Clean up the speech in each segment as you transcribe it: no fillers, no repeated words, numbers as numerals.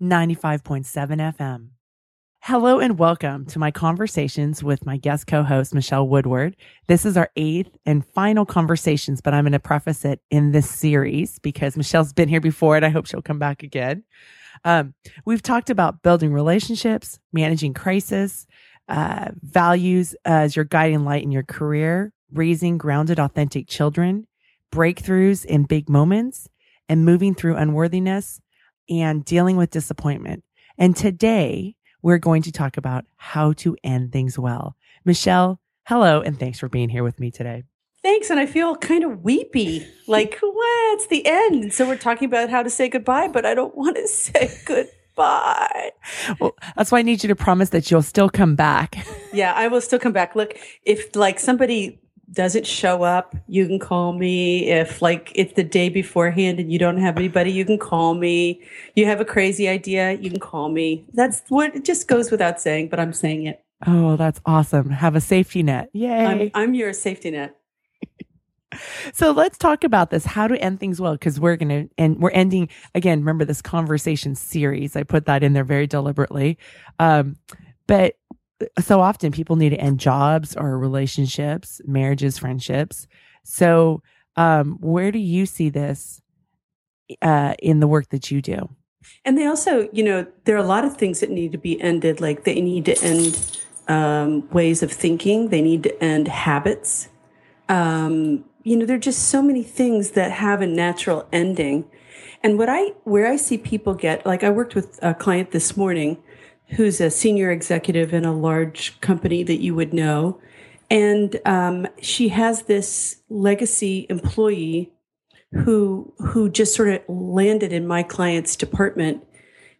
95.7 FM. Hello and welcome to my conversations with my guest co-host, Michele Woodward. This is our 8th and final conversations, but I'm going to preface it in this series because Michele's been here before and I hope she'll come back again. We've talked about building relationships, managing crisis, values as your guiding light in your career, raising grounded, authentic children, breakthroughs in big moments, and moving through unworthiness and dealing with disappointment. And today we're going to talk about how to end things well. Michele, hello, and thanks for being here with me today. Thanks. And I feel kind of weepy, like, what's the end? So we're talking about how to say goodbye, but I don't want to say goodbye. Bye. Well, that's why I need you to promise that you'll still come back. Yeah, I will still come back. Look, if like somebody doesn't show up, you can call me. If like it's the day beforehand and you don't have anybody, you can call me. You have a crazy idea, you can call me. That's what it just goes without saying, but I'm saying it. Oh, that's awesome. Have a safety net. Yay. I'm your safety net. So let's talk about this, how to end things well, because we're ending again. Remember this conversation series. I put that in there very deliberately. But so often people need to end jobs or relationships, marriages, friendships. So where do you see this in the work that you do? And they also, you know, there are a lot of things that need to be ended. Like they need to end ways of thinking. They need to end habits. You know, there are just so many things that have a natural ending. And where I see people get, like I worked with a client this morning who's a senior executive in a large company that you would know. And she has this legacy employee who just sort of landed in my client's department.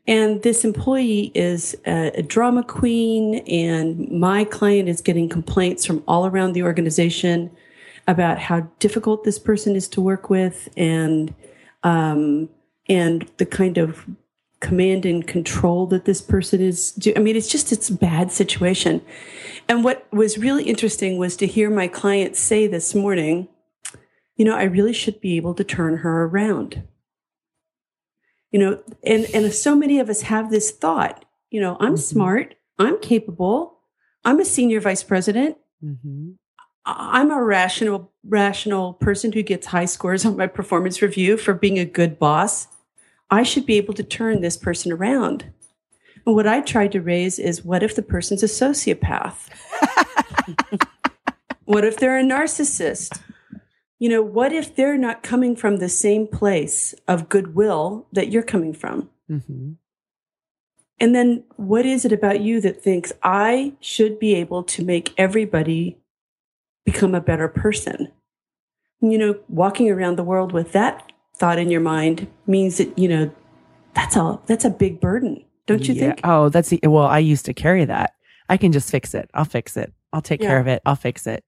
And this employee is a drama queen, and my client is getting complaints from all around the organization about how difficult this person is to work with, and the kind of command and control that this person is doing. I mean, it's a bad situation. And what was really interesting was to hear my client say this morning, you know, I really should be able to turn her around. You know, and so many of us have this thought, you know, I'm smart, I'm capable, I'm a senior vice president. Mm-hmm. I'm a rational person who gets high scores on my performance review for being a good boss. I should be able to turn this person around. And what I tried to raise is, what if the person's a sociopath? What if they're a narcissist? You know, what if they're not coming from the same place of goodwill that you're coming from? Mm-hmm. And then what is it about you that thinks I should be able to make everybody become a better person? You know, walking around the world with that thought in your mind means that, you know, that's a big burden, don't you think? Oh, I used to carry that. I can just fix it. I'll fix it. I'll take care of it. I'll fix it.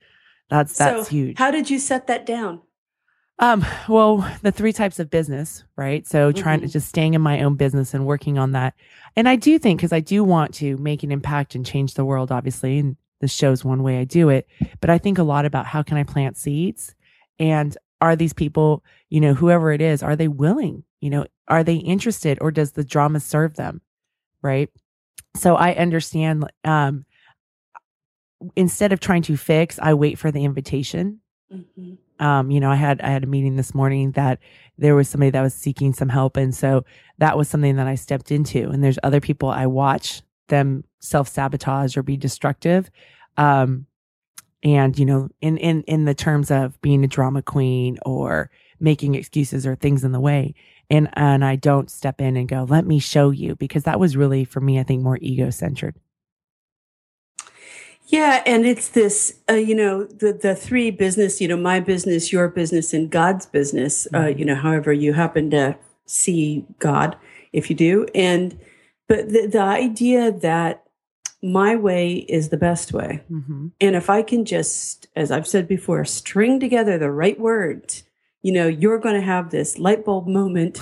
That's huge. How did you set that down? Well, the 3 types of business, right? So trying to just staying in my own business and working on that. And I do think, because I do want to make an impact and change the world, obviously, and this show's one way I do it, but I think a lot about how can I plant seeds, and are these people, you know, whoever it is, are they willing, you know, are they interested, or does the drama serve them? Right. So I understand, instead of trying to fix, I wait for the invitation. Mm-hmm. You know, I had a meeting this morning that there was somebody that was seeking some help. And so that was something that I stepped into, and there's other people I watch them self-sabotage or be destructive. And, you know, in the terms of being a drama queen or making excuses or things in the way. And I don't step in and go, let me show you, because that was really, for me, I think more ego-centered. Yeah. And it's this, you know, the 3 business, you know, my business, your business, and God's business, you know, however you happen to see God if you do. But the idea that my way is the best way. Mm-hmm. And if I can just, as I've said before, string together the right words, you know, you're going to have this light bulb moment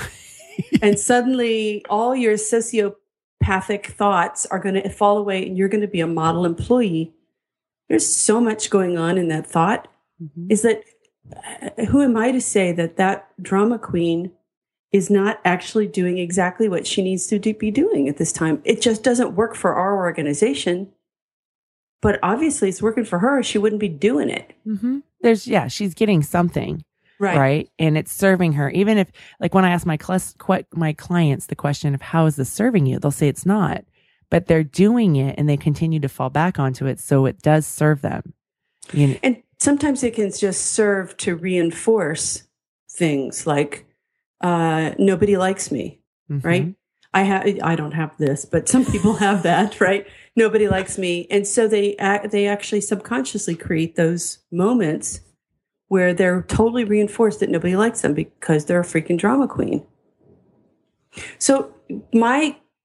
and suddenly all your sociopathic thoughts are going to fall away and you're going to be a model employee. There's so much going on in that thought. Mm-hmm. Is that who am I to say that that drama queen is not actually doing exactly what she needs to be doing at this time? It just doesn't work for our organization. But obviously it's working for her. She wouldn't be doing it. Mm-hmm. She's getting something. Right. And it's serving her. Even if, like when I ask my clients the question of how is this serving you, they'll say it's not. But they're doing it and they continue to fall back onto it. So it does serve them. You know? And sometimes it can just serve to reinforce things like, nobody likes me, mm-hmm. right? I don't have this, but some people have that, right? Nobody likes me. And so they actually subconsciously create those moments where they're totally reinforced that nobody likes them because they're a freaking drama queen. So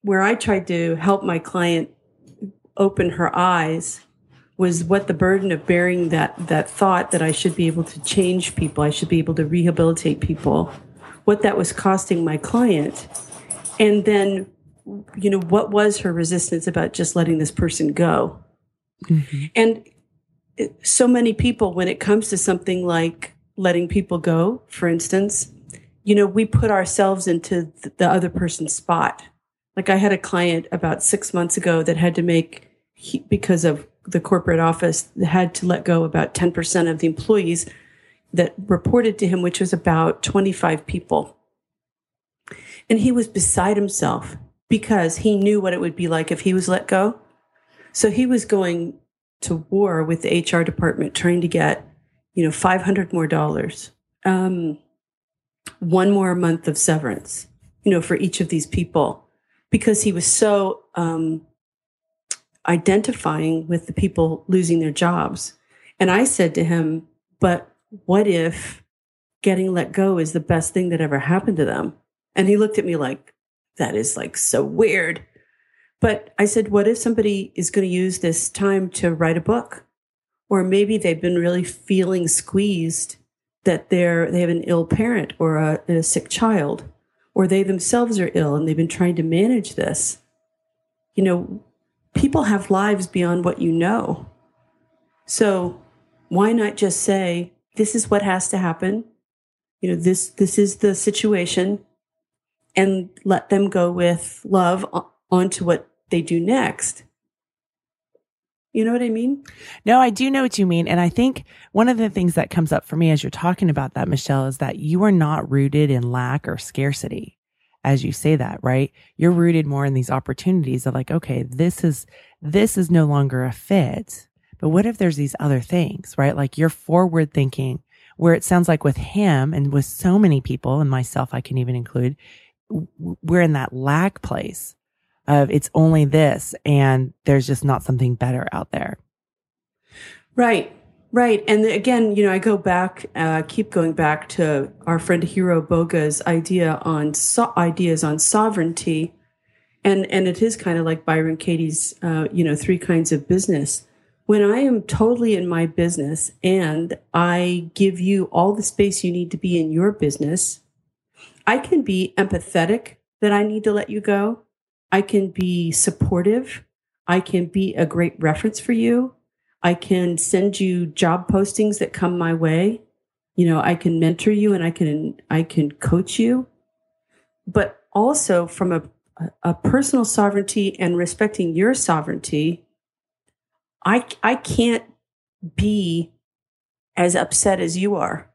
where I tried to help my client open her eyes was what the burden of bearing that thought that I should be able to change people, I should be able to rehabilitate people, what that was costing my client. And then, you know, what was her resistance about just letting this person go? Mm-hmm. And so many people, when it comes to something like letting people go, for instance, you know, we put ourselves into the other person's spot. Like I had a client about 6 months ago that had to because of the corporate office, had to let go about 10% of the employees that reported to him, which was about 25 people. And he was beside himself because he knew what it would be like if he was let go. So he was going to war with the HR department, trying to get, you know, $500 more, one more month of severance, you know, for each of these people. Because he was so identifying with the people losing their jobs. And I said to him, but what if getting let go is the best thing that ever happened to them? And he looked at me like, that is like so weird. But I said, what if somebody is going to use this time to write a book? Or maybe they've been really feeling squeezed that they have an ill parent or a sick child. Or they themselves are ill and they've been trying to manage this. You know, people have lives beyond what you know. So why not just say, this is what has to happen. You know, this is the situation, and let them go with love onto what they do next. You know what I mean? No, I do know what you mean. And I think one of the things that comes up for me as you're talking about that, Michele, is that you are not rooted in lack or scarcity as you say that, right? You're rooted more in these opportunities of like, okay, this is no longer a fit, but what if there's these other things, right? Like you're forward thinking, where it sounds like with him and with so many people, and myself, I can even include, we're in that lack place. Of it's only this, and there's just not something better out there. Right. And again, you know, I keep going back to our friend Hiro Boga's ideas on sovereignty. And it is kind of like Byron Katie's, you know, three kinds of business. When I am totally in my business and I give you all the space you need to be in your business, I can be empathetic that I need to let you go. I can be supportive. I can be a great reference for you. I can send you job postings that come my way. You know, I can mentor you and I can coach you. But also from a personal sovereignty and respecting your sovereignty, I can't be as upset as you are,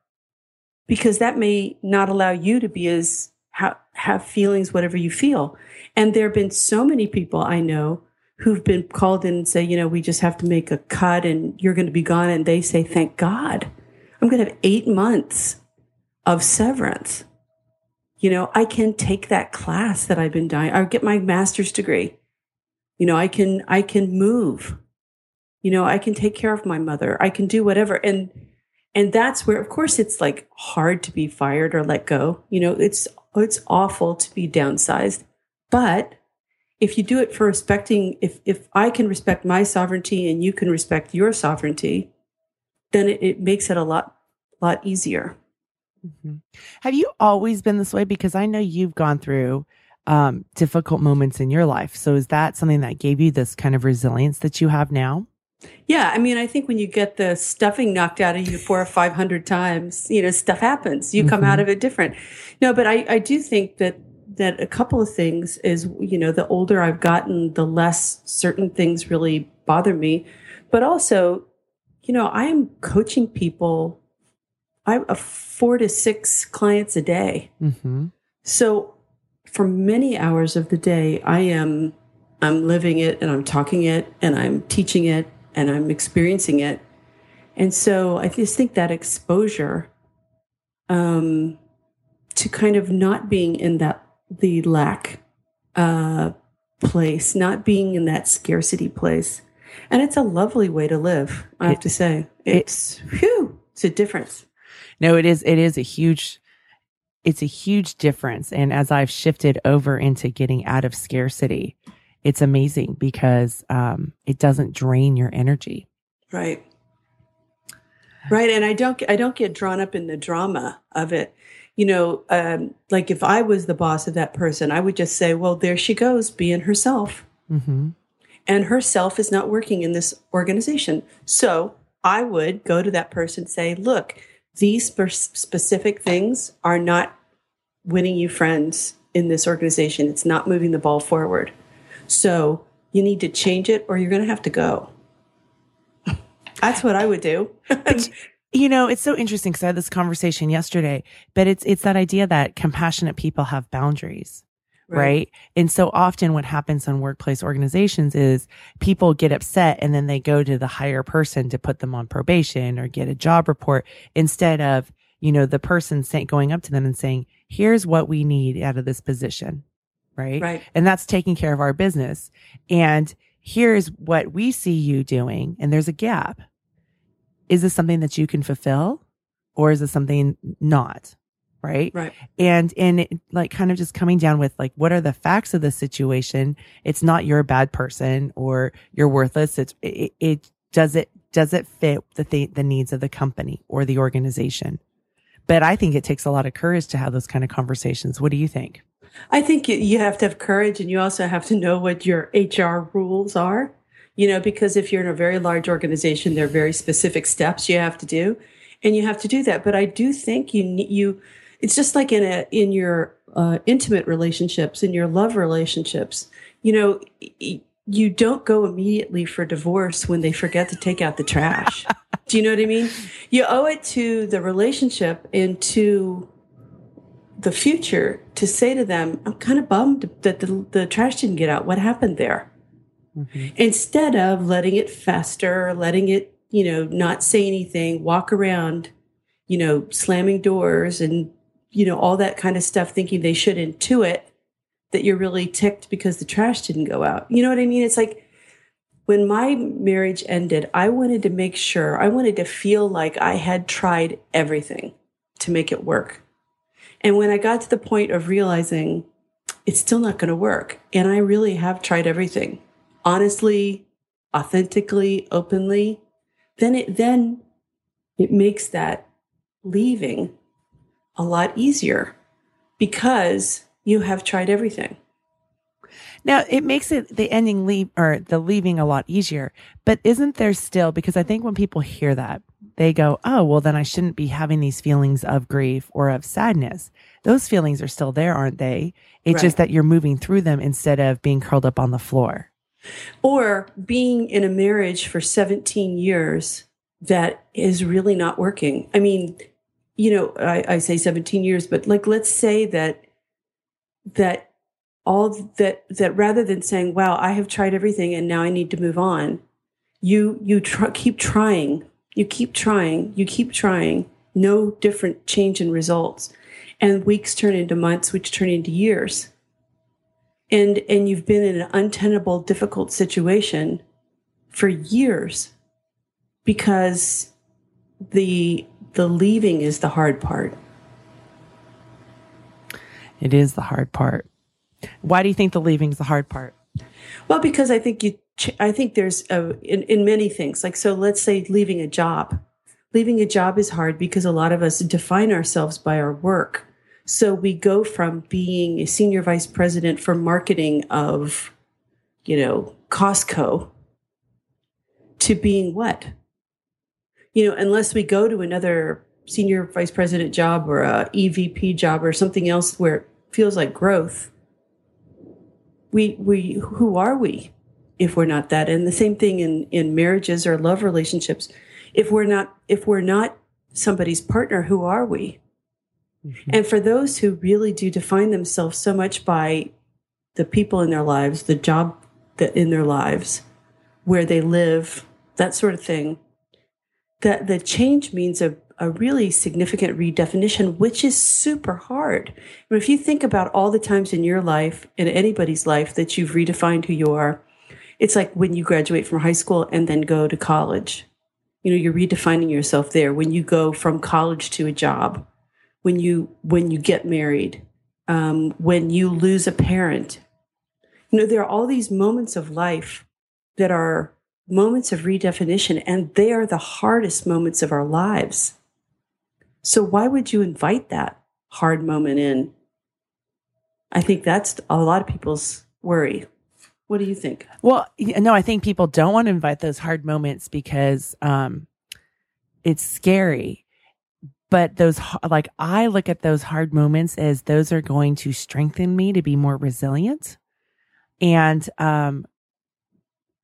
because that may not allow you to be as have feelings, whatever you feel. And there have been so many people I know who've been called in and say, you know, we just have to make a cut and you're going to be gone. And they say, thank God, I'm going to have 8 months of severance. You know, I can take that class that I've been dying. I'll get my master's degree. You know, I can move. You know, I can take care of my mother. I can do whatever. And that's where, of course, it's like hard to be fired or let go. You know, it's oh, it's awful to be downsized. But if you do it for respecting, if I can respect my sovereignty and you can respect your sovereignty, then it makes it a lot easier. Mm-hmm. Have you always been this way? Because I know you've gone through difficult moments in your life. So is that something that gave you this kind of resilience that you have now? Yeah. I mean, I think when you get the stuffing knocked out of you 400 or 500 times, stuff happens. You come out of it different. No, but I do think that a couple of things is, the older I've gotten, the less certain things really bother me. But also, I am coaching people. I have 4 to 6 clients a day. Mm-hmm. So for many hours of the day, I'm living it and I'm talking it and I'm teaching it and I'm experiencing it. And so I just think that exposure to kind of not being in the lack place, not being in that scarcity place. And it's a lovely way to live, I have to say. It's a difference. No, it is a huge difference. And as I've shifted over into getting out of scarcity, it's amazing because it doesn't drain your energy. Right. Right. And I don't get drawn up in the drama of it. Like if I was the boss of that person, I would just say, well, there she goes being herself. Mm-hmm. And herself is not working in this organization. So I would go to that person and say, look, these specific things are not winning you friends in this organization. It's not moving the ball forward. So you need to change it or you're going to have to go. That's what I would do. But, it's so interesting because I had this conversation yesterday, but it's that idea that compassionate people have boundaries, right? And so often what happens in workplace organizations is people get upset and then they go to the higher person to put them on probation or get a job report instead of, the person going up to them and saying, here's what we need out of this position. Right. And that's taking care of our business. And here's what we see you doing. And there's a gap. Is this something that you can fulfill or is this something not? Right. And like kind of just coming down with like, what are the facts of the situation? It's not you're a bad person or you're worthless. Does it fit the needs of the company or the organization? But I think it takes a lot of courage to have those kind of conversations. What do you think? I think you have to have courage and you also have to know what your HR rules are, because if you're in a very large organization, there are very specific steps you have to do and you have to do that. But I do think it's just like in your intimate relationships, in your love relationships, you don't go immediately for divorce when they forget to take out the trash. Do you know what I mean? You owe it to the relationship and to the future to say to them, I'm kind of bummed that the trash didn't get out. What happened there? Mm-hmm. Instead of letting it fester, letting it, not say anything, walk around, slamming doors and, all that kind of stuff, thinking they should intuit that you're really ticked because the trash didn't go out. You know what I mean? It's like when my marriage ended, I wanted to feel like I had tried everything to make it work. And when I got to the point of realizing it's still not going to work, and I really have tried everything, honestly, authentically, openly, then it makes that leaving a lot easier because you have tried everything. Now, it makes the leaving a lot easier, but isn't there still, because I think when people hear that, they go, oh, well, then I shouldn't be having these feelings of grief or of sadness. Those feelings are still there, aren't they? It's just that you're moving through them instead of being curled up on the floor. Or being in a marriage for 17 years that is really not working. I mean, I say 17 years, but like, let's say that rather than saying, wow, I have tried everything and now I need to move on, you keep trying, no different change in results. And weeks turn into months, which turn into years. And you've been in an untenable, difficult situation for years because the leaving is the hard part. It is the hard part. Why do you think the leaving's the hard part? Well, because I think there's in many things, like, so let's say leaving a job. Leaving a job is hard because a lot of us define ourselves by our work. So we go from being a senior vice president for marketing of, Costco to being what? Unless we go to another senior vice president job or a EVP job or something else where it feels like growth, we who are we if we're not that? And the same thing in marriages or love relationships. If we're not somebody's partner, who are we? Mm-hmm. And for those who really do define themselves so much by the people in their lives, the job in their lives, where they live, that sort of thing, that the change means a really significant redefinition, which is super hard. But if you think about all the times in your life, in anybody's life, that you've redefined who you are, it's like when you graduate from high school and then go to college. You're redefining yourself there. When you go from college to a job, when you get married, when you lose a parent, there are all these moments of life that are moments of redefinition, and they are the hardest moments of our lives. So why would you invite that hard moment in? I think that's a lot of people's worry. What do you think? Well, no, I think people don't want to invite those hard moments because it's scary. But those, like, I look at those hard moments as those are going to strengthen me to be more resilient. And,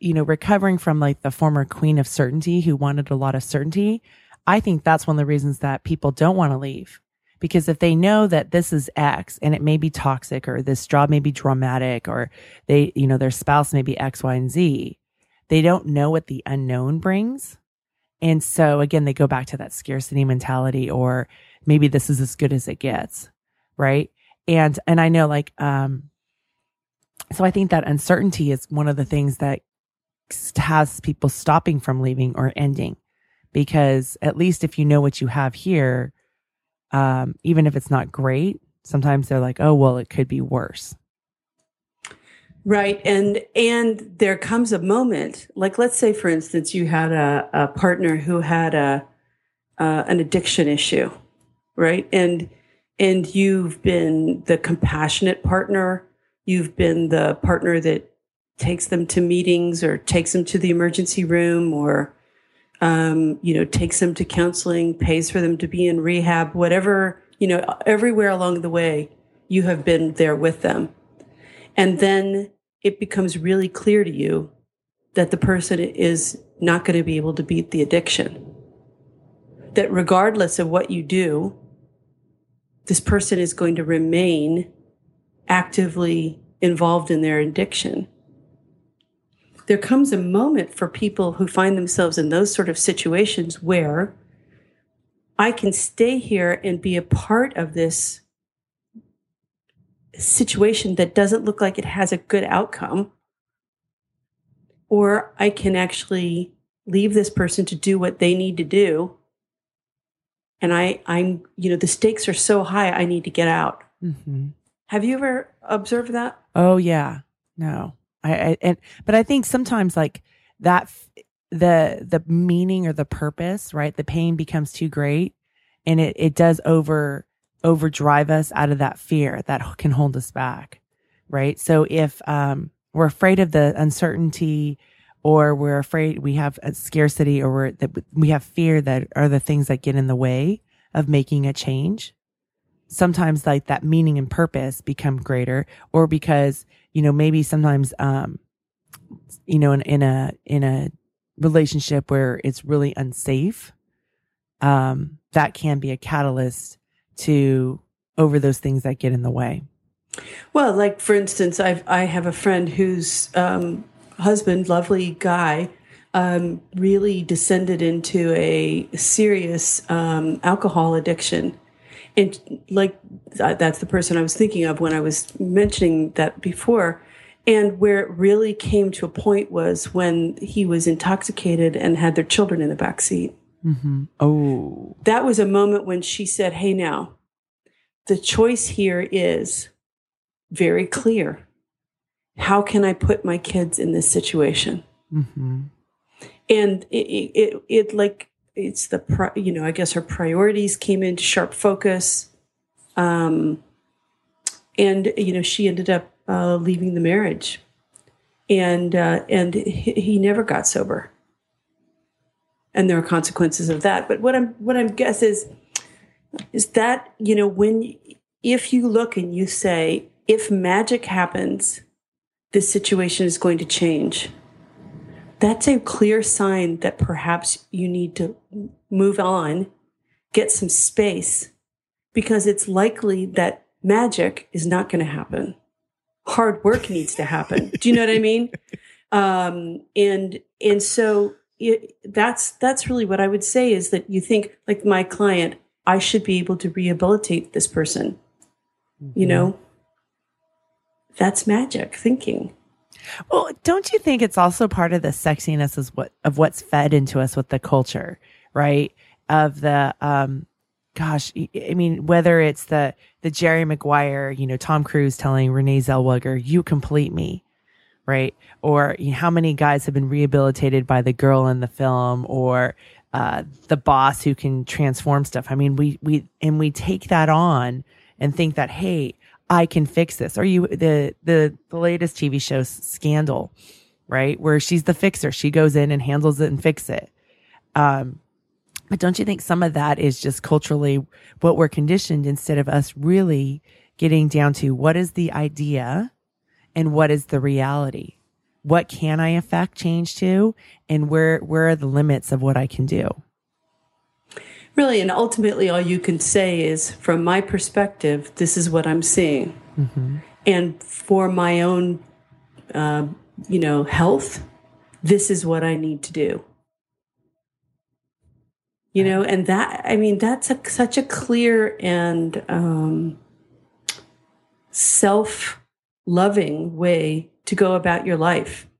recovering from like the former queen of certainty who wanted a lot of certainty, I think that's one of the reasons that people don't want to leave. Because if they know that this is X and it may be toxic, or this job may be dramatic, or they, their spouse may be X, Y, and Z, they don't know what the unknown brings. And so again, they go back to that scarcity mentality, or maybe this is as good as it gets. Right. And I know, like, so I think that uncertainty is one of the things that has people stopping from leaving or ending, because at least if you know what you have here, even if it's not great, sometimes they're like, oh, well, it could be worse. Right. And there comes a moment, like, let's say, for instance, you had a partner who had an addiction issue, right? And you've been the compassionate partner. You've been the partner that takes them to meetings or takes them to the emergency room, or takes them to counseling, pays for them to be in rehab, whatever, everywhere along the way, you have been there with them. And then it becomes really clear to you that the person is not going to be able to beat the addiction. That regardless of what you do, this person is going to remain actively involved in their addiction. There comes a moment for people who find themselves in those sort of situations where I can stay here and be a part of this situation that doesn't look like it has a good outcome, or I can actually leave this person to do what they need to do. And I'm, the stakes are so high, I need to get out. Mm-hmm. Have you ever observed that? Oh, yeah. No. But I think sometimes, like, that the meaning or the purpose, right? The pain becomes too great, and it does overdrive us out of that fear that can hold us back, right? So if we're afraid of the uncertainty, or we're afraid we have a scarcity, or we have fear, that are the things that get in the way of making a change. Sometimes, like, that meaning and purpose become greater, or because, maybe sometimes, in a relationship where it's really unsafe, that can be a catalyst to over those things that get in the way. Well, like, for instance, I have a friend whose husband, lovely guy, really descended into a serious alcohol addiction. And, like, that's the person I was thinking of when I was mentioning that before. And where it really came to a point was when he was intoxicated and had their children in the backseat. Mm-hmm. Oh. That was a moment when she said, hey, now, The choice here is very clear. How can I put my kids in this situation? Mm-hmm. And I guess her priorities came into sharp focus. She ended up leaving the marriage, and he never got sober. And there are consequences of that. But what I'm guess is that, if you look and you say, if magic happens, this situation is going to change. That's a clear sign that perhaps you need to move on, get some space, because it's likely that magic is not going to happen. Hard work needs to happen. Do you know what I mean? That's really what I would say, is that you think, like my client, I should be able to rehabilitate this person. Mm-hmm. That's magic thinking. Well, don't you think it's also part of the sexiness of what's fed into us with the culture, right? Of the, whether it's the Jerry Maguire, Tom Cruise telling Renée Zellweger, you complete me, right? Or how many guys have been rehabilitated by the girl in the film, or the boss who can transform stuff. We take that on and think that, hey, I can fix this. Or the latest TV show Scandal, right? Where she's the fixer. She goes in and handles it and fix it. But don't you think some of that is just culturally what we're conditioned, instead of us really getting down to what is the idea and what is the reality? What can I affect change to? And where are the limits of what I can do? Really, and ultimately, all you can say is, from my perspective, this is what I'm seeing. Mm-hmm. And for my own, health, this is what I need to do. That's such a clear and self-loving way to go about your life.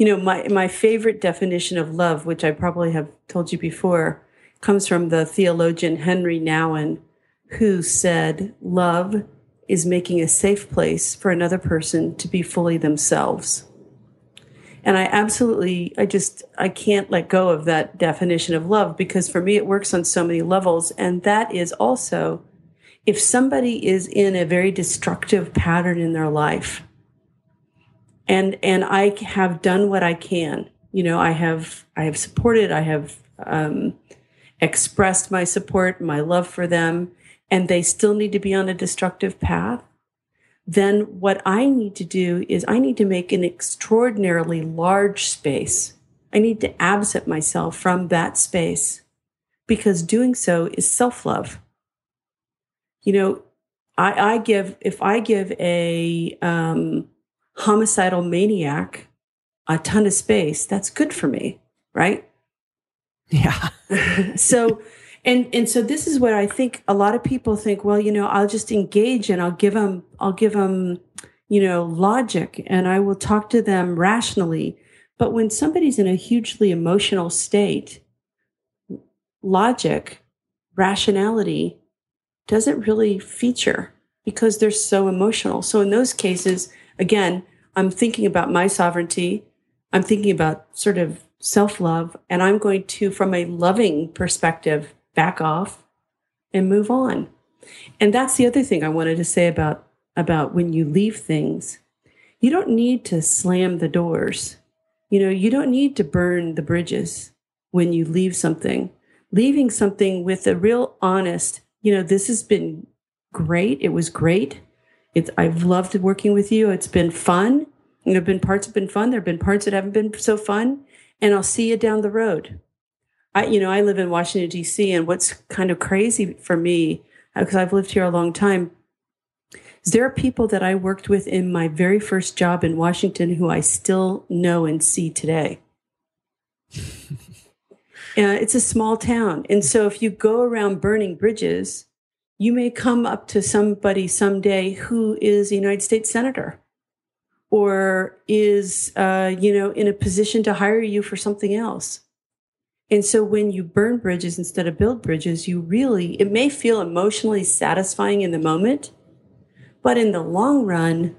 My favorite definition of love, which I probably have told you before, comes from the theologian Henri Nouwen, who said, love is making a safe place for another person to be fully themselves. And I can't let go of that definition of love, because for me, it works on so many levels. And that is also, if somebody is in a very destructive pattern in their life, and I have done what I can, I have supported, I have, expressed my support, my love for them, and they still need to be on a destructive path, then what I need to do is I need to make an extraordinarily large space. I need to absent myself from that space, because doing so is self-love. If I give a homicidal maniac a ton of space, that's good for me, right? Yeah. So this is what I think a lot of people think, well, I'll just engage and I'll give them, logic, and I will talk to them rationally. But when somebody's in a hugely emotional state, logic, rationality doesn't really feature, because they're so emotional. So in those cases, again, I'm thinking about my sovereignty. I'm thinking about sort of self-love, and I'm going to, from a loving perspective, back off and move on. And that's the other thing I wanted to say about when you leave things. You don't need to slam the doors. You don't need to burn the bridges when you leave something. Leaving something with a real honest, this has been great. It was great. I've loved working with you. It's been fun. There have been parts that have been fun. There have been parts that haven't been so fun. And I'll see you down the road. I live in Washington, D.C., and what's kind of crazy for me, because I've lived here a long time, is there are people that I worked with in my very first job in Washington who I still know and see today. It's a small town. And so if you go around burning bridges, you may come up to somebody someday who is a United States senator, or is, in a position to hire you for something else. And so when you burn bridges instead of build bridges, you really, it may feel emotionally satisfying in the moment, but in the long run,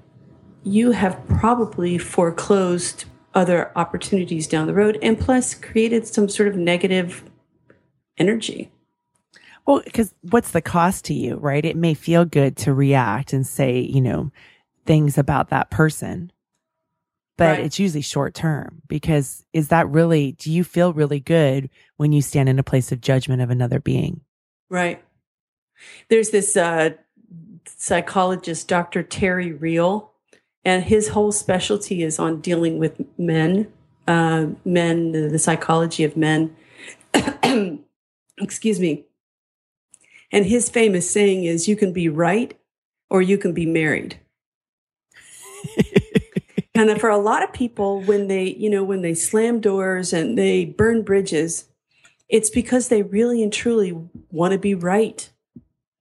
you have probably foreclosed other opportunities down the road and plus created some sort of negative energy. Well, because what's the cost to you, right? It may feel good to react and say, you know, things about that person, but right. It's usually short term because is that really, do you feel really good when you stand in a place of judgment of another being? Right. There's this psychologist, Dr. Terry Real, and his whole specialty is on dealing with men, the psychology of men. Excuse me. And his famous saying is, you can be right or you can be married. And for a lot of people, when they slam doors and they burn bridges, it's because they really and truly want to be right.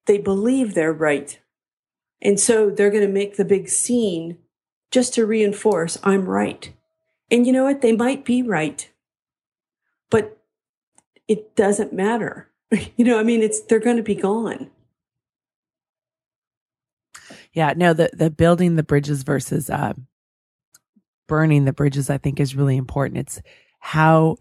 They believe they're right. And so they're going to make the big scene just to reinforce, I'm right. And you know what? They might be right, but it doesn't matter. You know, I mean, they're going to be gone. Yeah, no, the building the bridges versus burning the bridges, I think, is really important. It's how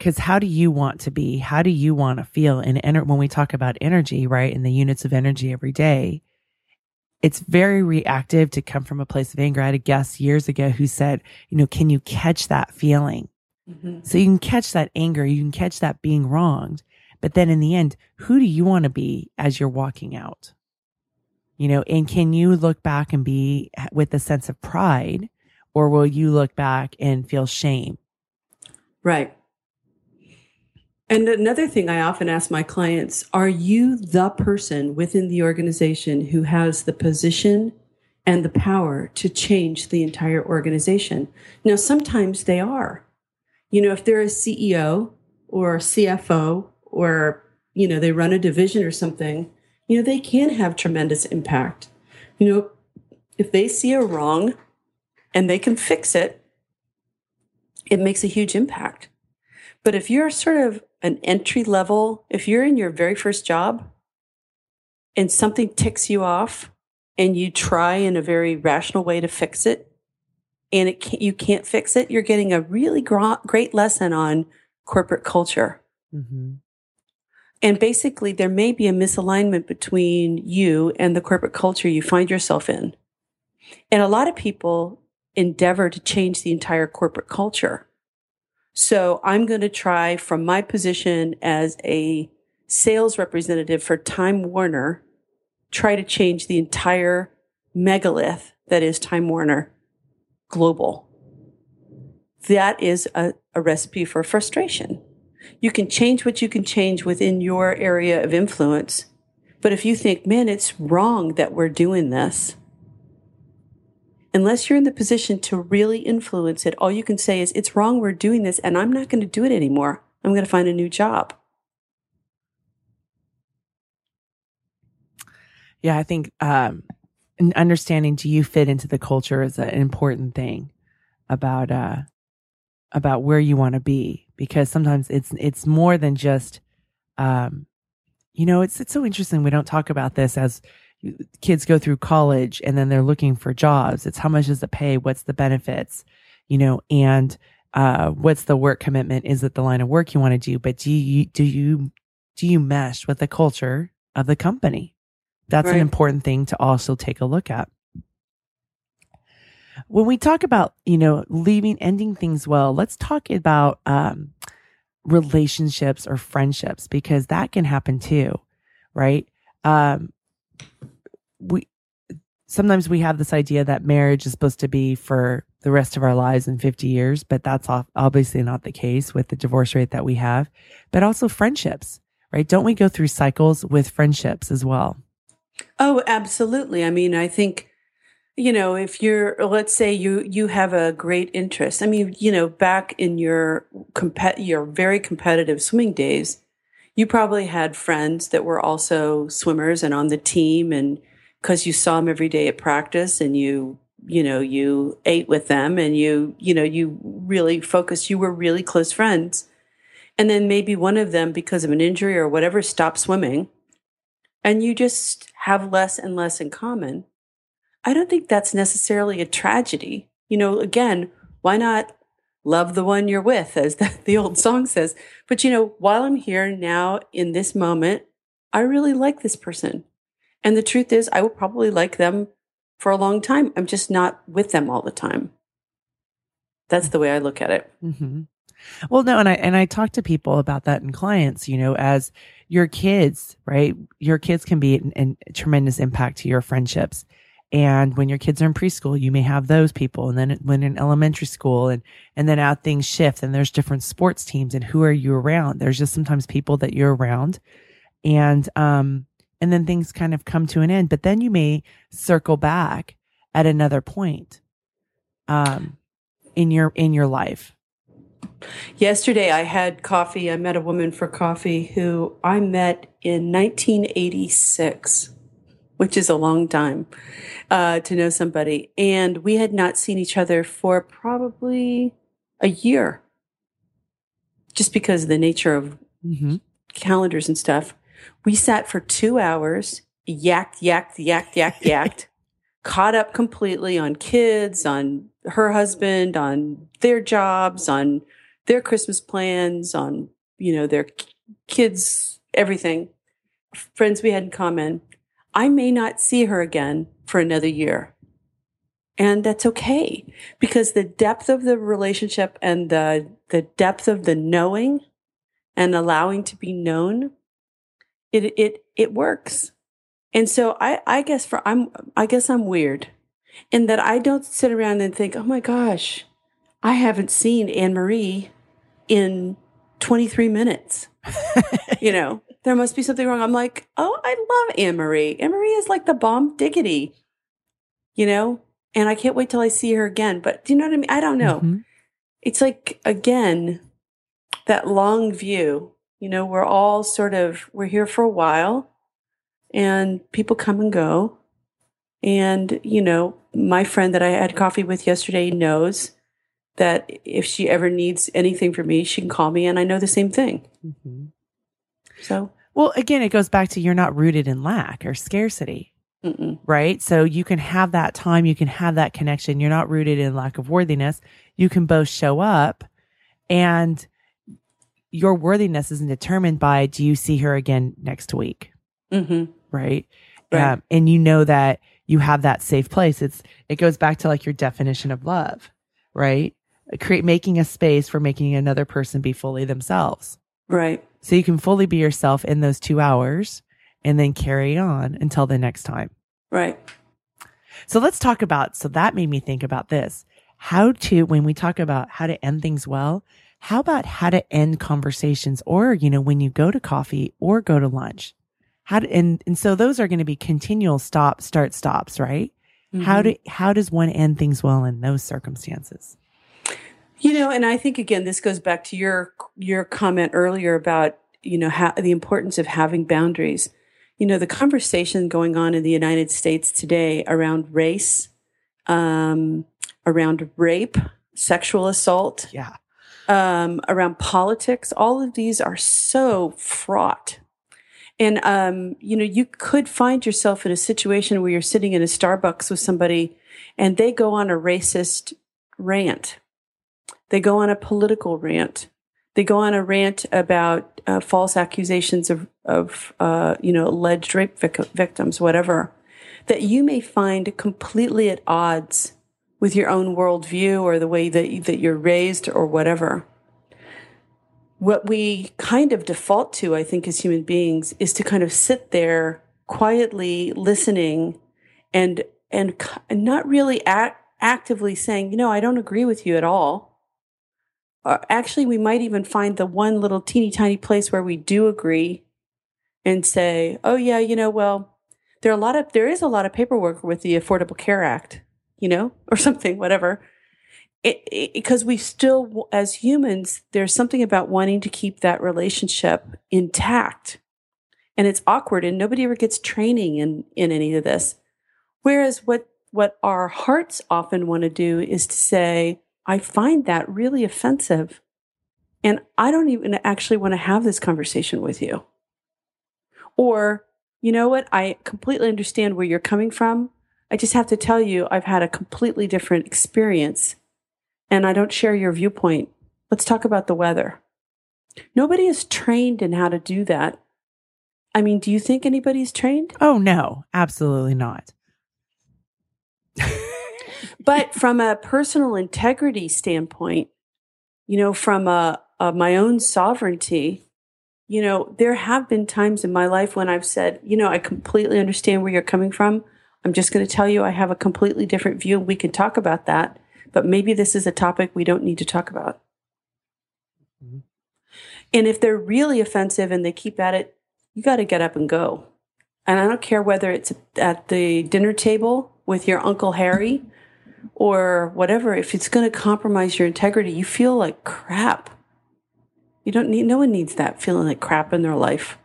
do you want to be? How do you want to feel? And when we talk about energy, right, and the units of energy every day, it's very reactive to come from a place of anger. I had a guest years ago who said, you know, can you catch that feeling? Mm-hmm. So you can catch that anger. You can catch that being wronged. But then in the end, who do you want to be as you're walking out? You know, and can you look back and be with a sense of pride, or will you look back and feel shame? Right. And another thing I often ask my clients, are you the person within the organization who has the position and the power to change the entire organization? Now, sometimes they are. You know, if they're a CEO or a CFO, or, you know, they run a division or something, you know, they can have tremendous impact. You know, if they see a wrong and they can fix it, it makes a huge impact. But if you're sort of an entry level, if you're in your very first job and something ticks you off and you try in a very rational way to fix it and you can't fix it, you're getting a really great lesson on corporate culture. Mm-hmm. And basically, there may be a misalignment between you and the corporate culture you find yourself in. And a lot of people endeavor to change the entire corporate culture. So I'm going to try from my position as a sales representative for Time Warner, try to change the entire megalith that is Time Warner Global. That is a recipe for frustration. You can change what you can change within your area of influence. But if you think, man, it's wrong that we're doing this, unless you're in the position to really influence it, all you can say is, it's wrong we're doing this, and I'm not going to do it anymore. I'm going to find a new job. Yeah, I think understanding do you fit into the culture is an important thing about where you want to be, because sometimes it's more than just, you know, it's so interesting. We don't talk about this as kids go through college and then they're looking for jobs. It's how much does it pay? What's the benefits, you know, and, what's the work commitment? Is it the line of work you want to do? But do you mesh with the culture of the company? That's right. An important thing to also take a look at. When we talk about, you know, ending things well, let's talk about relationships or friendships, because that can happen too, right? Sometimes we have this idea that marriage is supposed to be for the rest of our lives in 50 years, but that's obviously not the case with the divorce rate that we have, but also friendships, right? Don't we go through cycles with friendships as well? Oh, absolutely. I mean, I think, you know, if let's say you have a great interest. I mean, you know, back in your very competitive swimming days, you probably had friends that were also swimmers and on the team, and because you saw them every day at practice, and you ate with them, and you were really close friends. and then maybe one of them, because of an injury or whatever, stops swimming, and you just have less and less in common, I don't think that's necessarily a tragedy. You know, again, why not love the one you're with, as the old song says? But, you know, while I'm here now in this moment, I really like this person. And the truth is, I will probably like them for a long time. I'm just not with them all the time. That's the way I look at it. Mm-hmm. Well, no, and I talk to people about that and clients, you know, as your kids, right? Your kids can be a tremendous impact to your friendships. And when your kids are in preschool, you may have those people. And then when in elementary school and then how things shift and there's different sports teams and who are you around? There's just sometimes people that you're around and then things kind of come to an end, but then you may circle back at another point, in your life. Yesterday, I had coffee. I met a woman for coffee who I met in 1986, which is a long time to know somebody. And we had not seen each other for probably a year, just because of the nature of calendars and stuff. We sat for 2 hours, yacked, caught up completely on kids, on her husband, on their jobs, on their Christmas plans, on, you know, their kids, everything. Friends we had in common. I may not see her again for another year. And that's okay, because the depth of the relationship and the depth of the knowing and allowing to be known, it works. And so I guess I'm weird in that I don't sit around and think, oh my gosh, I haven't seen Anne-Marie in 23 minutes. You know, there must be something wrong. I'm like, oh, I love Anne-Marie. Anne-Marie is like the bomb diggity, you know, and I can't wait till I see her again. But do you know what I mean? I don't know. Mm-hmm. It's like, again, that long view, you know, we're all sort of, we're here for a while and people come and go. And, you know, my friend that I had coffee with yesterday knows that if she ever needs anything from me, she can call me. And I know the same thing. Mm-hmm. So, well, again, it goes back to you're not rooted in lack or scarcity, right? So you can have that time. You can have that connection. You're not rooted in lack of worthiness. You can both show up, and your worthiness isn't determined by, do you see her again next week? Mm-hmm. Right. And you know that you have that safe place. It goes back to like your definition of love, right? Making a space for making another person be fully themselves. Right. So you can fully be yourself in those 2 hours and then carry on until the next time. Right. So let's talk about, so that made me think about this, when we talk about how to end things well, how about how to end conversations or, you know, when you go to coffee or go to lunch? And so those are going to be continual stop, start, stops, right? Mm-hmm. How does one end things well in those circumstances? You know, and I think, again, this goes back to your comment earlier about, you know, the importance of having boundaries. You know, the conversation going on in the United States today around race, around rape, sexual assault, around politics, all of these are so fraught. And, you know, you could find yourself in a situation where you're sitting in a Starbucks with somebody and they go on a racist rant. They go on a political rant. They go on a rant about false accusations of you know, alleged rape victims, whatever, that you may find completely at odds with your own worldview or the way that you're raised or whatever. What we kind of default to, I think, as human beings is to kind of sit there quietly listening and not really actively saying, you know, I don't agree with you at all. Or actually, we might even find the one little teeny tiny place where we do agree and say, oh, yeah, you know, well, there is a lot of paperwork with the Affordable Care Act, you know, or something, whatever. Because we still, as humans, there's something about wanting to keep that relationship intact. And it's awkward, and nobody ever gets training in any of this. Whereas what our hearts often want to do is to say, I find that really offensive. and I don't even actually want to have this conversation with you. Or, you know what? I completely understand where you're coming from. I just have to tell you, I've had a completely different experience and I don't share your viewpoint. Let's talk about the weather. Nobody is trained in how to do that. I mean, do you think anybody's trained? Oh, no, absolutely not. But from a personal integrity standpoint, you know, from my own sovereignty, you know, there have been times in my life when I've said, you know, I completely understand where you're coming from. I'm just going to tell you I have a completely different view and we can talk about that. But maybe this is a topic we don't need to talk about. Mm-hmm. And if they're really offensive and they keep at it, you got to get up and go. And I don't care whether it's at the dinner table with your Uncle Harry or whatever. If it's going to compromise your integrity, you feel like crap. You don't need, no one needs that feeling like crap in their life.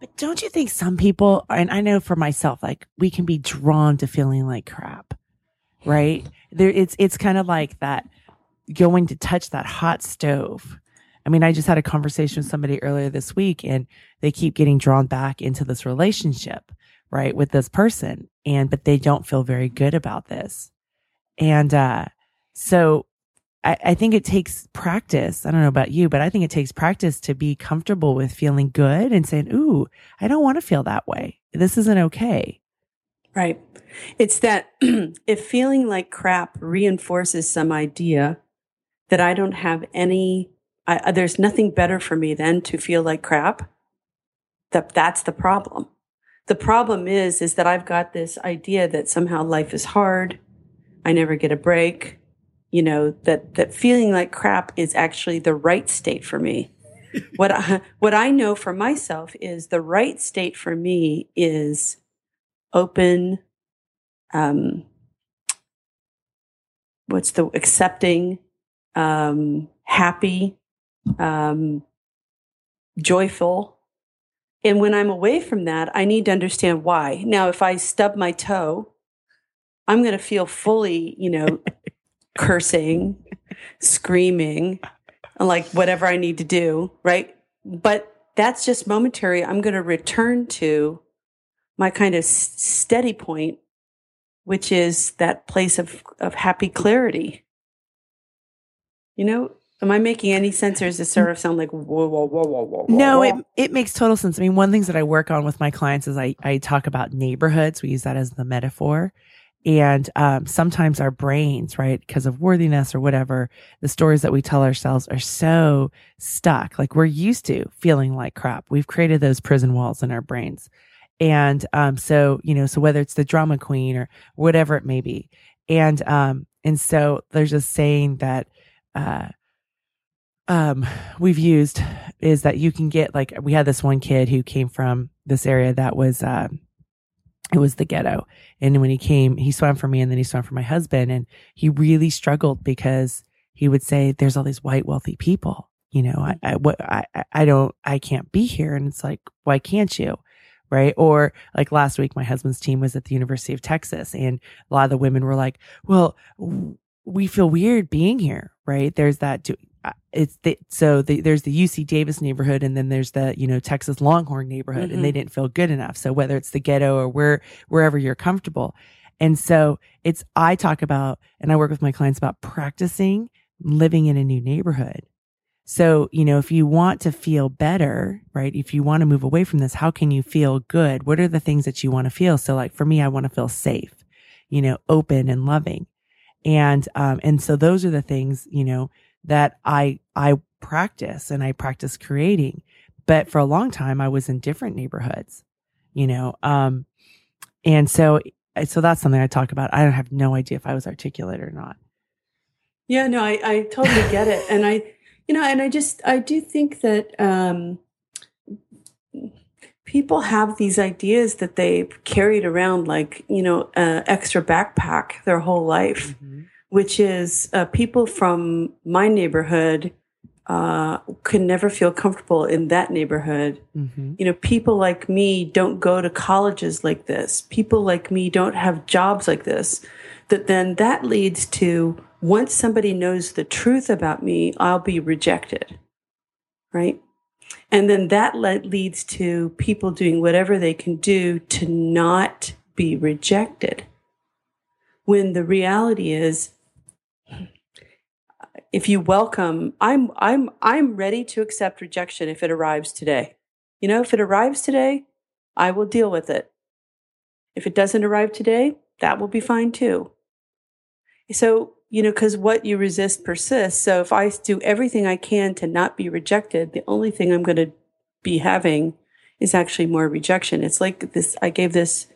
But don't you think some people, and I know for myself, like we can be drawn to feeling like crap, right? There, it's kind of like that going to touch that hot stove. I mean, I just had a conversation with somebody earlier this week and they keep getting drawn back into this relationship, right? With this person. But they don't feel very good about this. And, so I think it takes practice. I don't know about you, but I think it takes practice to be comfortable with feeling good and saying, ooh, I don't want to feel that way. This isn't okay. Right. It's that if feeling like crap reinforces some idea that I don't have any, there's nothing better for me than to feel like crap, that's the problem. The problem is that I've got this idea that somehow life is hard. I never get a break. You know, that feeling like crap is actually the right state for me. What I know for myself is the right state for me is open, accepting, happy, joyful. And when I'm away from that, I need to understand why. Now, if I stub my toe, I'm going to feel fully, you know, cursing, screaming, like whatever I need to do, right? But that's just momentary. I'm going to return to my kind of steady point, which is that place of happy clarity. You know, am I making any sense, or does this sort of sound like, whoa, whoa, whoa, whoa, whoa? No, it makes total sense. I mean, one of the things that I work on with my clients is I talk about neighborhoods. We use that as the metaphor. And sometimes our brains, right, because of worthiness or whatever, the stories that we tell ourselves are so stuck. Like we're used to feeling like crap. We've created those prison walls in our brains. And so whether it's the drama queen or whatever it may be. And so there's a saying that we've used is that you can get, like, we had this one kid who came from this area that was, it was the ghetto. And when he came, he swam for me and then he swam for my husband. And he really struggled because he would say, there's all these white, wealthy people. You know, I can't be here. And it's like, why can't you? Right. Or like last week, my husband's team was at the University of Texas. And a lot of the women were like, well, we feel weird being here. Right. There's that. There's the UC Davis neighborhood, and then there's the, you know, Texas Longhorn neighborhood, mm-hmm. and they didn't feel good enough. So whether it's the ghetto or wherever you're comfortable. And so I talk about, and I work with my clients about practicing living in a new neighborhood. So, you know, if you want to feel better, right? If you want to move away from this, how can you feel good? What are the things that you want to feel? So like for me, I want to feel safe, you know, open and loving. And so those are the things, you know, that I practice, and I practice creating. But for a long time, I was in different neighborhoods, you know? And so that's something I talk about. I have no idea if I was articulate or not. Yeah, no, I totally get it. And I do think that, people have these ideas that they've carried around, like, you know, extra backpack their whole life. Mm-hmm. Which is people from my neighborhood could never feel comfortable in that neighborhood. Mm-hmm. You know, people like me don't go to colleges like this. People like me don't have jobs like this. That leads to once somebody knows the truth about me, I'll be rejected, right? And then that leads to people doing whatever they can do to not be rejected. When the reality is, if you welcome, I'm ready to accept rejection if it arrives today. You know, if it arrives today, I will deal with it. If it doesn't arrive today, that will be fine too. So, you know, because what you resist persists. So if I do everything I can to not be rejected, the only thing I'm going to be having is actually more rejection. It's like this, I gave this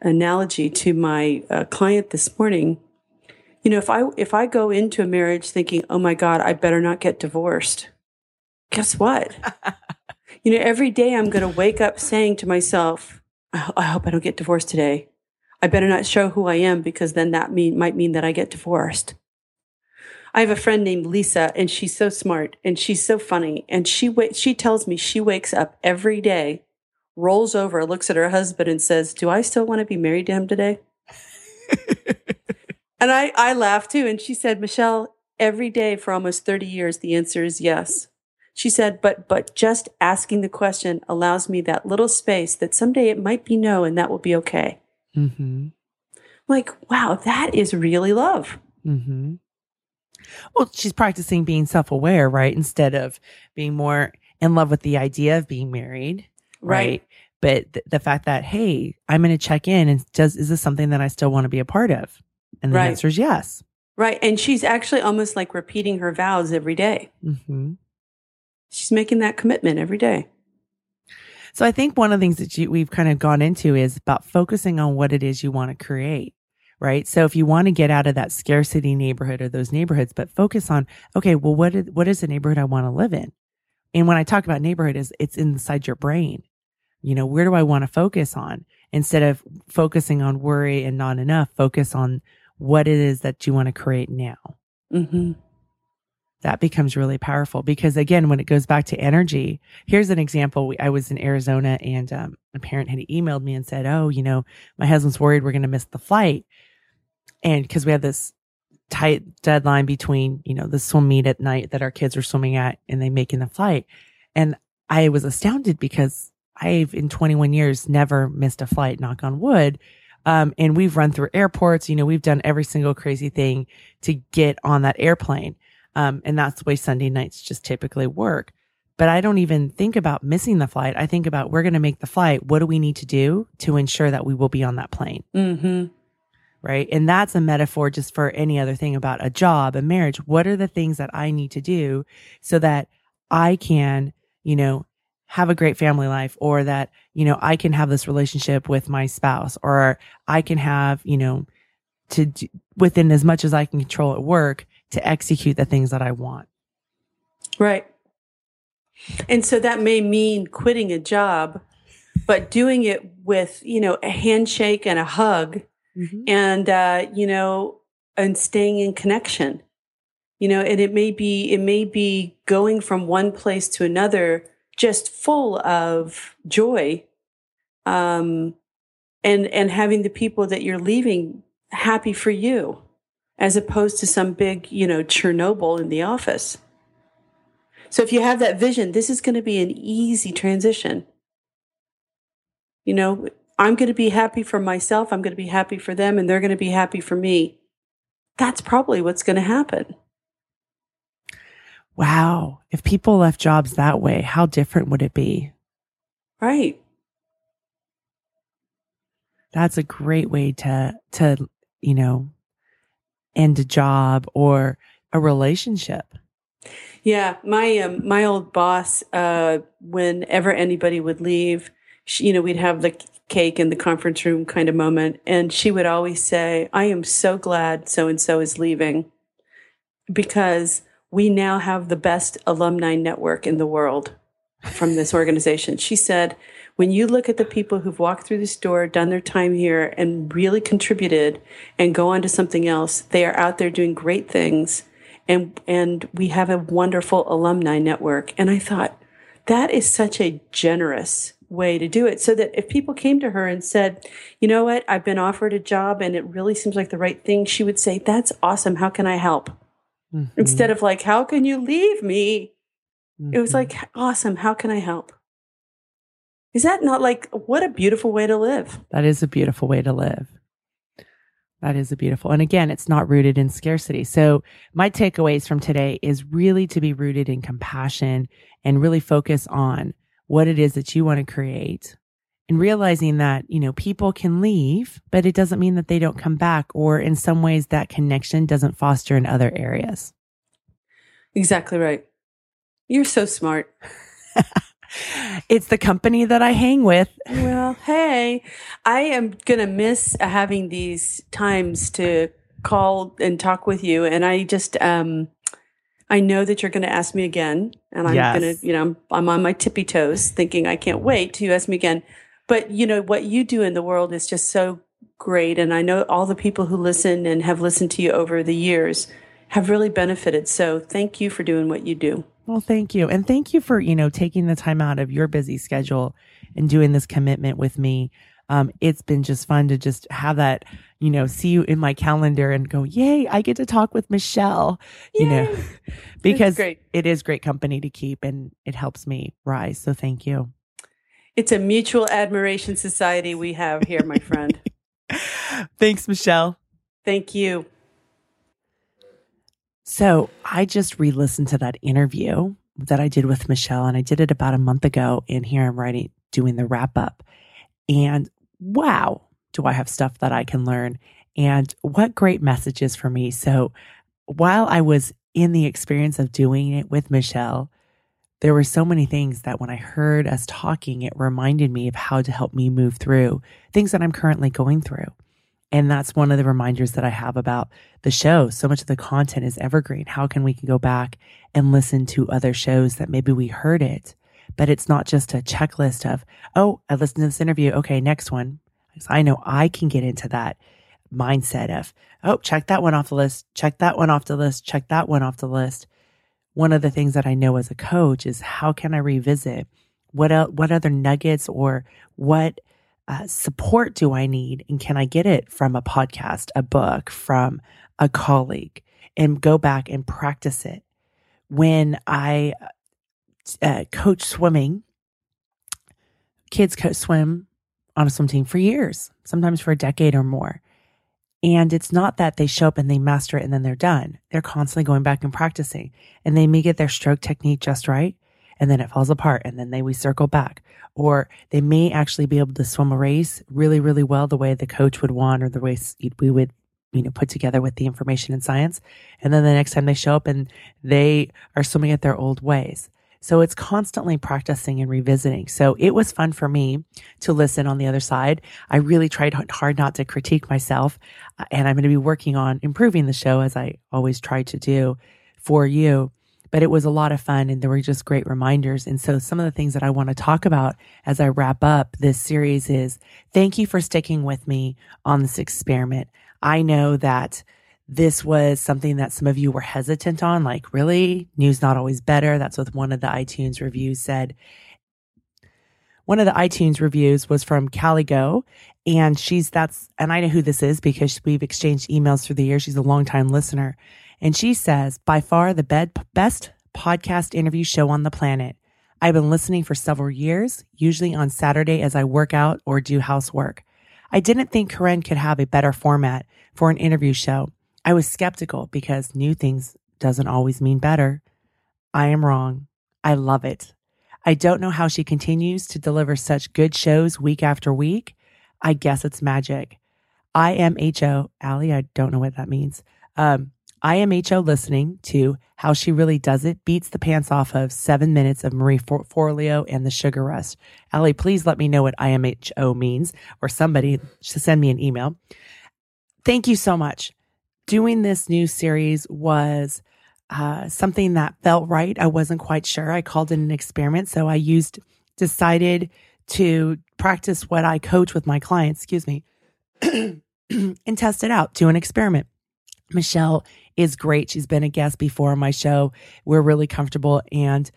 analogy to my client this morning. You know, if I go into a marriage thinking, oh my God, I better not get divorced, guess what? You know, every day I'm going to wake up saying to myself, I hope I don't get divorced today. I better not show who I am because then that might mean that I get divorced. I have a friend named Lisa, and she's so smart and she's so funny. And she tells me she wakes up every day, rolls over, looks at her husband and says, do I still want to be married to him today? And I laughed too. And she said, Michele, every day for almost 30 years, the answer is yes. She said, but just asking the question allows me that little space that someday it might be no, and that will be okay. Mm-hmm. Like, wow, that is really love. Mm-hmm. Well, she's practicing being self-aware, right? Instead of being more in love with the idea of being married, right? But the fact that, hey, I'm going to check in and is this something that I still want to be a part of? And the answer is yes. Right. And she's actually almost like repeating her vows every day. Mm-hmm. She's making that commitment every day. So I think one of the things that we've kind of gone into is about focusing on what it is you want to create, right? So if you want to get out of that scarcity neighborhood or those neighborhoods, but focus on, okay, well, what is the neighborhood I want to live in? And when I talk about neighborhood, it's inside your brain. You know, where do I want to focus on? Instead of focusing on worry and not enough, focus on what it is that you want to create now. Mm-hmm. That becomes really powerful because, again, when it goes back to energy, here's an example. I was in Arizona and a parent had emailed me and said, oh, you know, my husband's worried we're going to miss the flight. And because we had this tight deadline between, you know, the swim meet at night that our kids are swimming at and they making the flight. And I was astounded because I've in 21 years never missed a flight, knock on wood. And we've run through airports, you know, we've done every single crazy thing to get on that airplane. And that's the way Sunday nights just typically work. But I don't even think about missing the flight. I think about we're going to make the flight. What do we need to do to ensure that we will be on that plane? Mm-hmm. Right. And that's a metaphor just for any other thing about a job, a marriage. What are the things that I need to do so that I can, you know, have a great family life, or that, you know, I can have this relationship with my spouse, or I can have, you know, to do, within as much as I can control at work, to execute the things that I want. Right. And so that may mean quitting a job, but doing it with, you know, a handshake and a hug, mm-hmm. and, you know, and staying in connection, you know, and it may be going from one place to another, just full of joy, and having the people that you're leaving happy for you, as opposed to some big, you know, Chernobyl in the office. So if you have that vision, this is going to be an easy transition. You know, I'm going to be happy for myself, I'm going to be happy for them, and they're going to be happy for me. That's probably what's going to happen. Wow. If people left jobs that way, how different would it be? Right. That's a great way to, you know, end a job or a relationship. Yeah. My old boss, whenever anybody would leave, she, you know, we'd have the cake in the conference room kind of moment. And she would always say, I am so glad so-and-so is leaving because we now have the best alumni network in the world from this organization. She said, when you look at the people who've walked through this door, done their time here, and really contributed and go on to something else, they are out there doing great things. And we have a wonderful alumni network. And I thought, that is such a generous way to do it, so that if people came to her and said, you know what, I've been offered a job and it really seems like the right thing, she would say, that's awesome. How can I help? Mm-hmm. Instead of like, how can you leave me? Mm-hmm. It was like, awesome. How can I help? Is that not like, what a beautiful way to live? That is a beautiful way to live. That is a beautiful. And again, it's not rooted in scarcity. So my takeaways from today is really to be rooted in compassion and really focus on what it is that you want to create, and realizing that, you know, people can leave, but it doesn't mean that they don't come back, or in some ways that connection doesn't foster in other areas. Exactly right. You're so smart. It's the company that I hang with. Well, hey, I am going to miss having these times to call and talk with you. And I just, I know that you're going to ask me again, and I'm going to, you know, I'm on my tippy toes thinking I can't wait to ask me again. But you know, what you do in the world is just so great. And I know all the people who listen and have listened to you over the years have really benefited. So thank you for doing what you do. Well, thank you. And thank you for, you know, taking the time out of your busy schedule and doing this commitment with me. It's been just fun to just have that, you know, see you in my calendar and go, yay, I get to talk with Michele, you know, because it is great company to keep, and it helps me rise. So thank you. It's a mutual admiration society we have here, my friend. Thanks, Michele. Thank you. So I just re-listened to that interview that I did with Michele, and I did it about a month ago, and here I'm writing, doing the wrap up. And wow, do I have stuff that I can learn, and what great messages for me. So while I was in the experience of doing it with Michele, there were so many things that when I heard us talking, it reminded me of how to help me move through things that I'm currently going through. And that's one of the reminders that I have about the show. So much of the content is evergreen. How can we go back and listen to other shows that maybe we heard it, but it's not just a checklist of, oh, I listened to this interview. Okay, next one. So I know I can get into that mindset of, oh, check that one off the list, check that one off the list, check that one off the list. One of the things that I know as a coach is, how can I revisit? What else, what other nuggets or what support do I need? And can I get it from a podcast, a book, from a colleague, and go back and practice it? When I coach swimming, kids swim on a swim team for years, sometimes for a decade or more. And it's not that they show up and they master it and then they're done. They're constantly going back and practicing, and they may get their stroke technique just right, and then it falls apart, and then we circle back. Or they may actually be able to swim a race really, really well the way the coach would want, or the way we would, you know, put together with the information and science. And then the next time they show up and they are swimming at their old ways. So it's constantly practicing and revisiting. So it was fun for me to listen on the other side. I really tried hard not to critique myself, and I'm going to be working on improving the show as I always try to do for you. But it was a lot of fun, and there were just great reminders. And so some of the things that I want to talk about as I wrap up this series is, thank you for sticking with me on this experiment. I know that this was something that some of you were hesitant on, like, really? News not always better. That's what one of the iTunes reviews said. One of the iTunes reviews was from Callie Go, and and I know who this is because we've exchanged emails through the years. She's a longtime listener. And she says, by far the best podcast interview show on the planet. I've been listening for several years, usually on Saturday as I work out or do housework. I didn't think Corinne could have a better format for an interview show. I was skeptical because new things doesn't always mean better. I am wrong. I love it. I don't know how she continues to deliver such good shows week after week. I guess it's magic. IMHO, Allie, I don't know what that means. IMHO listening to How She Really Does It beats the pants off of 7 minutes of Marie Forleo and the Sugar Rush. Allie, please let me know what IMHO means, or somebody should send me an email. Thank you so much. Doing this new series was something that felt right. I wasn't quite sure. I called it an experiment. So I decided to practice what I coach with my clients, and test it out, do an experiment. Michele is great. She's been a guest before on my show. We're really comfortable. And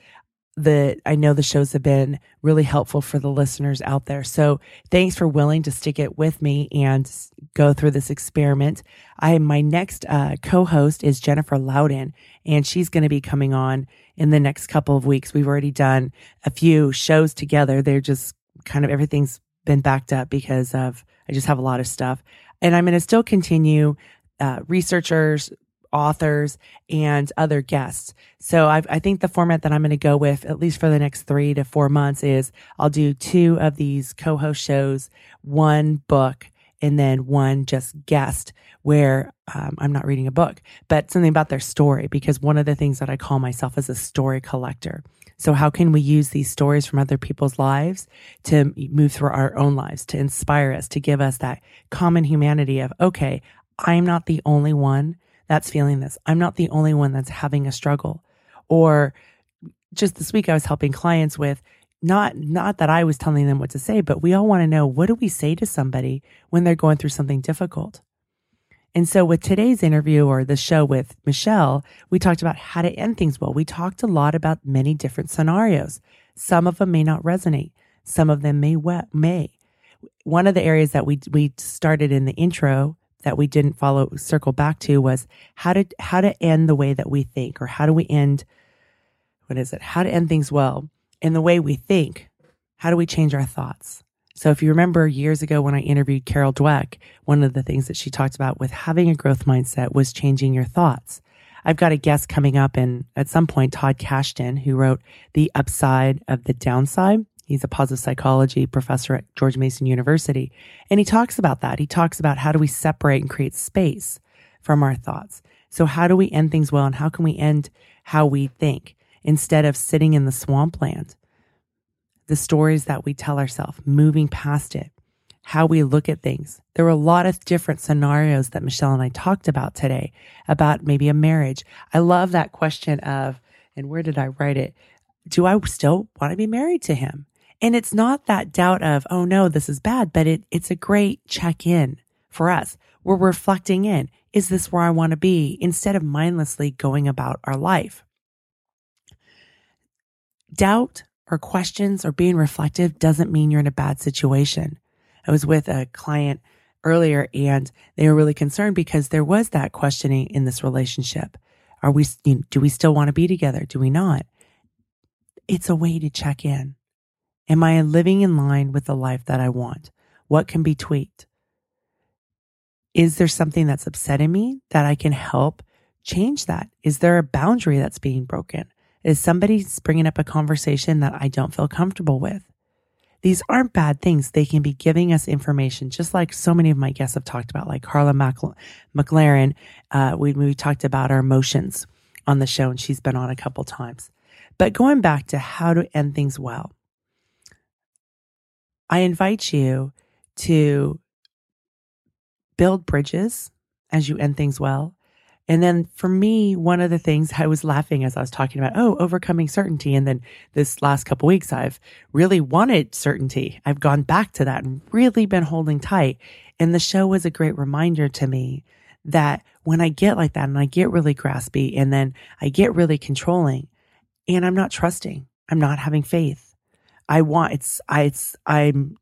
I know the shows have been really helpful for the listeners out there. So thanks for willing to stick it with me and go through this experiment. My next co-host is Jennifer Loudon, and she's going to be coming on in the next couple of weeks. We've already done a few shows together. They're just kind of everything's been backed up because of I just have a lot of stuff. And I'm going to still continue researchers, authors, and other guests. So I think the format that I'm going to go with, at least for the next 3 to 4 months, is I'll do 2 of these co-host shows, 1 book, and then 1 just guest where I'm not reading a book, but something about their story, because one of the things that I call myself is a story collector. So how can we use these stories from other people's lives to move through our own lives, to inspire us, to give us that common humanity of, okay, I'm not the only one that's feeling this. I'm not the only one that's having a struggle. Or just this week I was helping clients with, not that I was telling them what to say, but we all want to know, what do we say to somebody when they're going through something difficult? And so with today's interview or the show with Michele, we talked about how to end things well. We talked a lot about many different scenarios. Some of them may not resonate. Some of them may. One of the areas that we started in the intro that we didn't circle back to was how to end the way that we think, or how to end things well in the way we think. How do we change our thoughts? So if you remember years ago when I interviewed Carol Dweck, one of the things that she talked about with having a growth mindset was changing your thoughts. I've got a guest coming up at some point, Todd Kashdan, who wrote The Upside of the Downside. He's a positive psychology professor at George Mason University. And he talks about that. He talks about how do we separate and create space from our thoughts. So how do we end things well, and how can we end how we think instead of sitting in the swampland? The stories that we tell ourselves, moving past it, how we look at things. There were a lot of different scenarios that Michele and I talked about today, about maybe a marriage. I love that question of, and where did I write it? Do I still want to be married to him? And it's not that doubt of, oh no, this is bad, but it's a great check-in for us. We're reflecting in, is this where I want to be? Instead of mindlessly going about our life. Doubt or questions or being reflective doesn't mean you're in a bad situation. I was with a client earlier and they were really concerned because there was that questioning in this relationship. Do we still want to be together? Do we not? It's a way to check in. Am I living in line with the life that I want? What can be tweaked? Is there something that's upsetting me that I can help change that? Is there a boundary that's being broken? Is somebody bringing up a conversation that I don't feel comfortable with? These aren't bad things. They can be giving us information, just like so many of my guests have talked about, like Carla McLaren. We talked about our emotions on the show, and she's been on a couple times. But going back to how to end things well, I invite you to build bridges as you end things well. And then for me, one of the things I was laughing as I was talking about, overcoming certainty. And then this last couple of weeks, I've really wanted certainty. I've gone back to that and really been holding tight. And the show was a great reminder to me that when I get like that and I get really graspy and then I get really controlling and I'm not trusting, I'm not having faith. I'm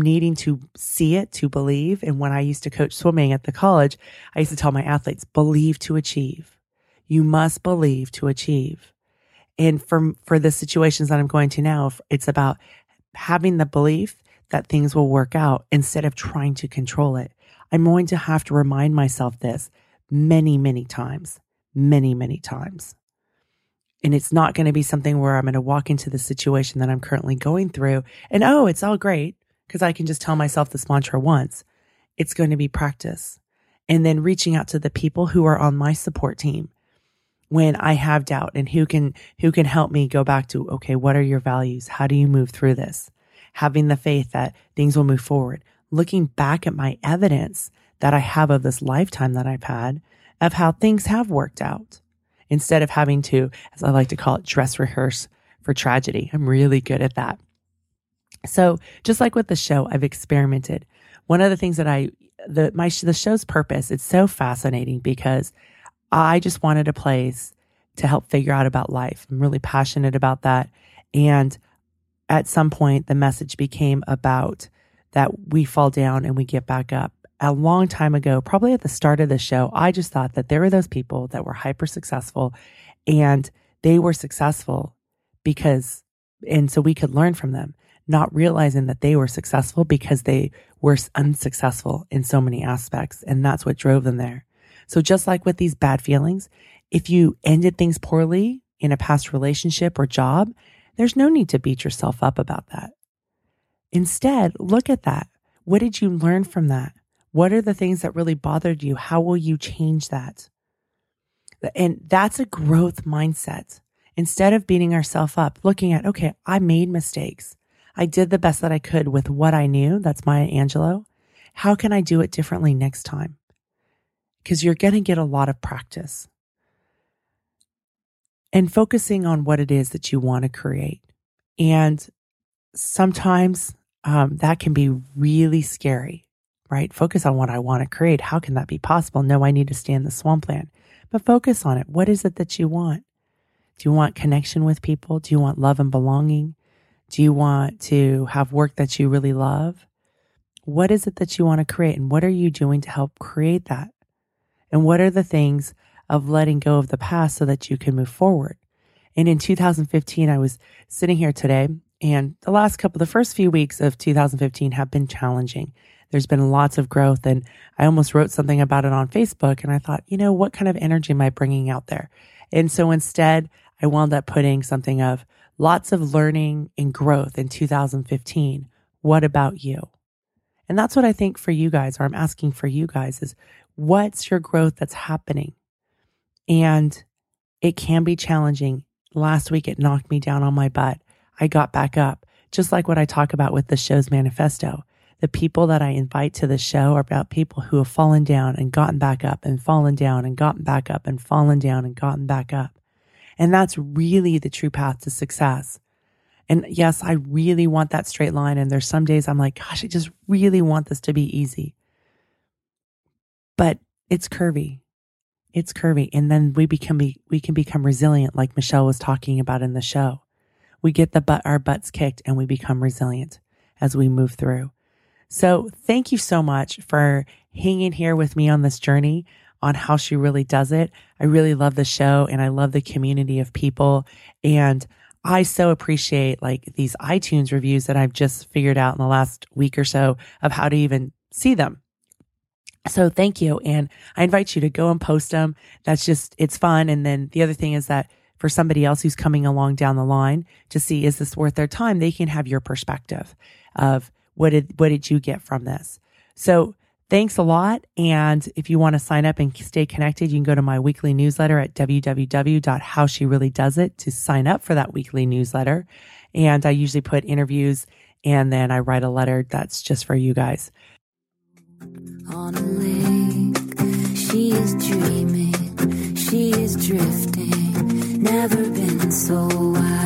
needing to see it, to believe. And when I used to coach swimming at the college, I used to tell my athletes, believe to achieve. You must believe to achieve. And for the situations that I'm going to now, it's about having the belief that things will work out instead of trying to control it. I'm going to have to remind myself this many, many times. And it's not going to be something where I'm going to walk into the situation that I'm currently going through and, it's all great because I can just tell myself this mantra once. It's going to be practice. And then reaching out to the people who are on my support team when I have doubt and who can help me go back to, okay, what are your values? How do you move through this? Having the faith that things will move forward. Looking back at my evidence that I have of this lifetime that I've had of how things have worked out. Instead of having to, as I like to call it, dress rehearse for tragedy. I'm really good at that. So just like with the show, I've experimented. One of the things that the show's purpose, it's so fascinating because I just wanted a place to help figure out about life. I'm really passionate about that. And at some point, the message became about that we fall down and we get back up. A long time ago, probably at the start of the show, I just thought that there were those people that were hyper successful, and they were successful because, and so we could learn from them, not realizing that they were successful because they were unsuccessful in so many aspects. And that's what drove them there. So just like with these bad feelings, if you ended things poorly in a past relationship or job, there's no need to beat yourself up about that. Instead, look at that. What did you learn from that? What are the things that really bothered you? How will you change that? And that's a growth mindset. Instead of beating ourselves up, looking at, okay, I made mistakes. I did the best that I could with what I knew. That's Maya Angelou. How can I do it differently next time? Because you're going to get a lot of practice. And focusing on what it is that you want to create. And sometimes that can be really scary, right? Focus on what I want to create. How can that be possible? No, I need to stay in the swampland. But focus on it. What is it that you want? Do you want connection with people? Do you want love and belonging? Do you want to have work that you really love? What is it that you want to create? And what are you doing to help create that? And what are the things of letting go of the past so that you can move forward? And in 2015, I was sitting here today, and the first few weeks of 2015 have been challenging. There's been lots of growth, and I almost wrote something about it on Facebook, and I thought, you know, what kind of energy am I bringing out there? And so instead, I wound up putting something of lots of learning and growth in 2015. What about you? And that's what I think for you guys, or I'm asking for you guys, is what's your growth that's happening? And it can be challenging. Last week, it knocked me down on my butt. I got back up, just like what I talk about with the show's manifesto. The people that I invite to the show are about people who have fallen down and gotten back up and fallen down and gotten back up and fallen down and gotten back up. And that's really the true path to success. And yes, I really want that straight line. And there's some days I'm like, gosh, I just really want this to be easy. But it's curvy. It's curvy. And then we can become resilient, like Michelle was talking about in the show. We get our butts kicked, and we become resilient as we move through. So thank you so much for hanging here with me on this journey on How She Really Does It. I really love the show, and I love the community of people. And I so appreciate these iTunes reviews that I've just figured out in the last week or so of how to even see them. So thank you. And I invite you to go and post them. It's fun. And then the other thing is that for somebody else who's coming along down the line to see, is this worth their time? They can have your perspective of what did you get from this? So thanks a lot. And if you want to sign up and stay connected, you can go to my weekly newsletter at www.howshereallydoesit to sign up for that weekly newsletter. And I usually put interviews, and then I write a letter that's just for you guys. On a lake, she is dreaming, she is drifting, never been so wild.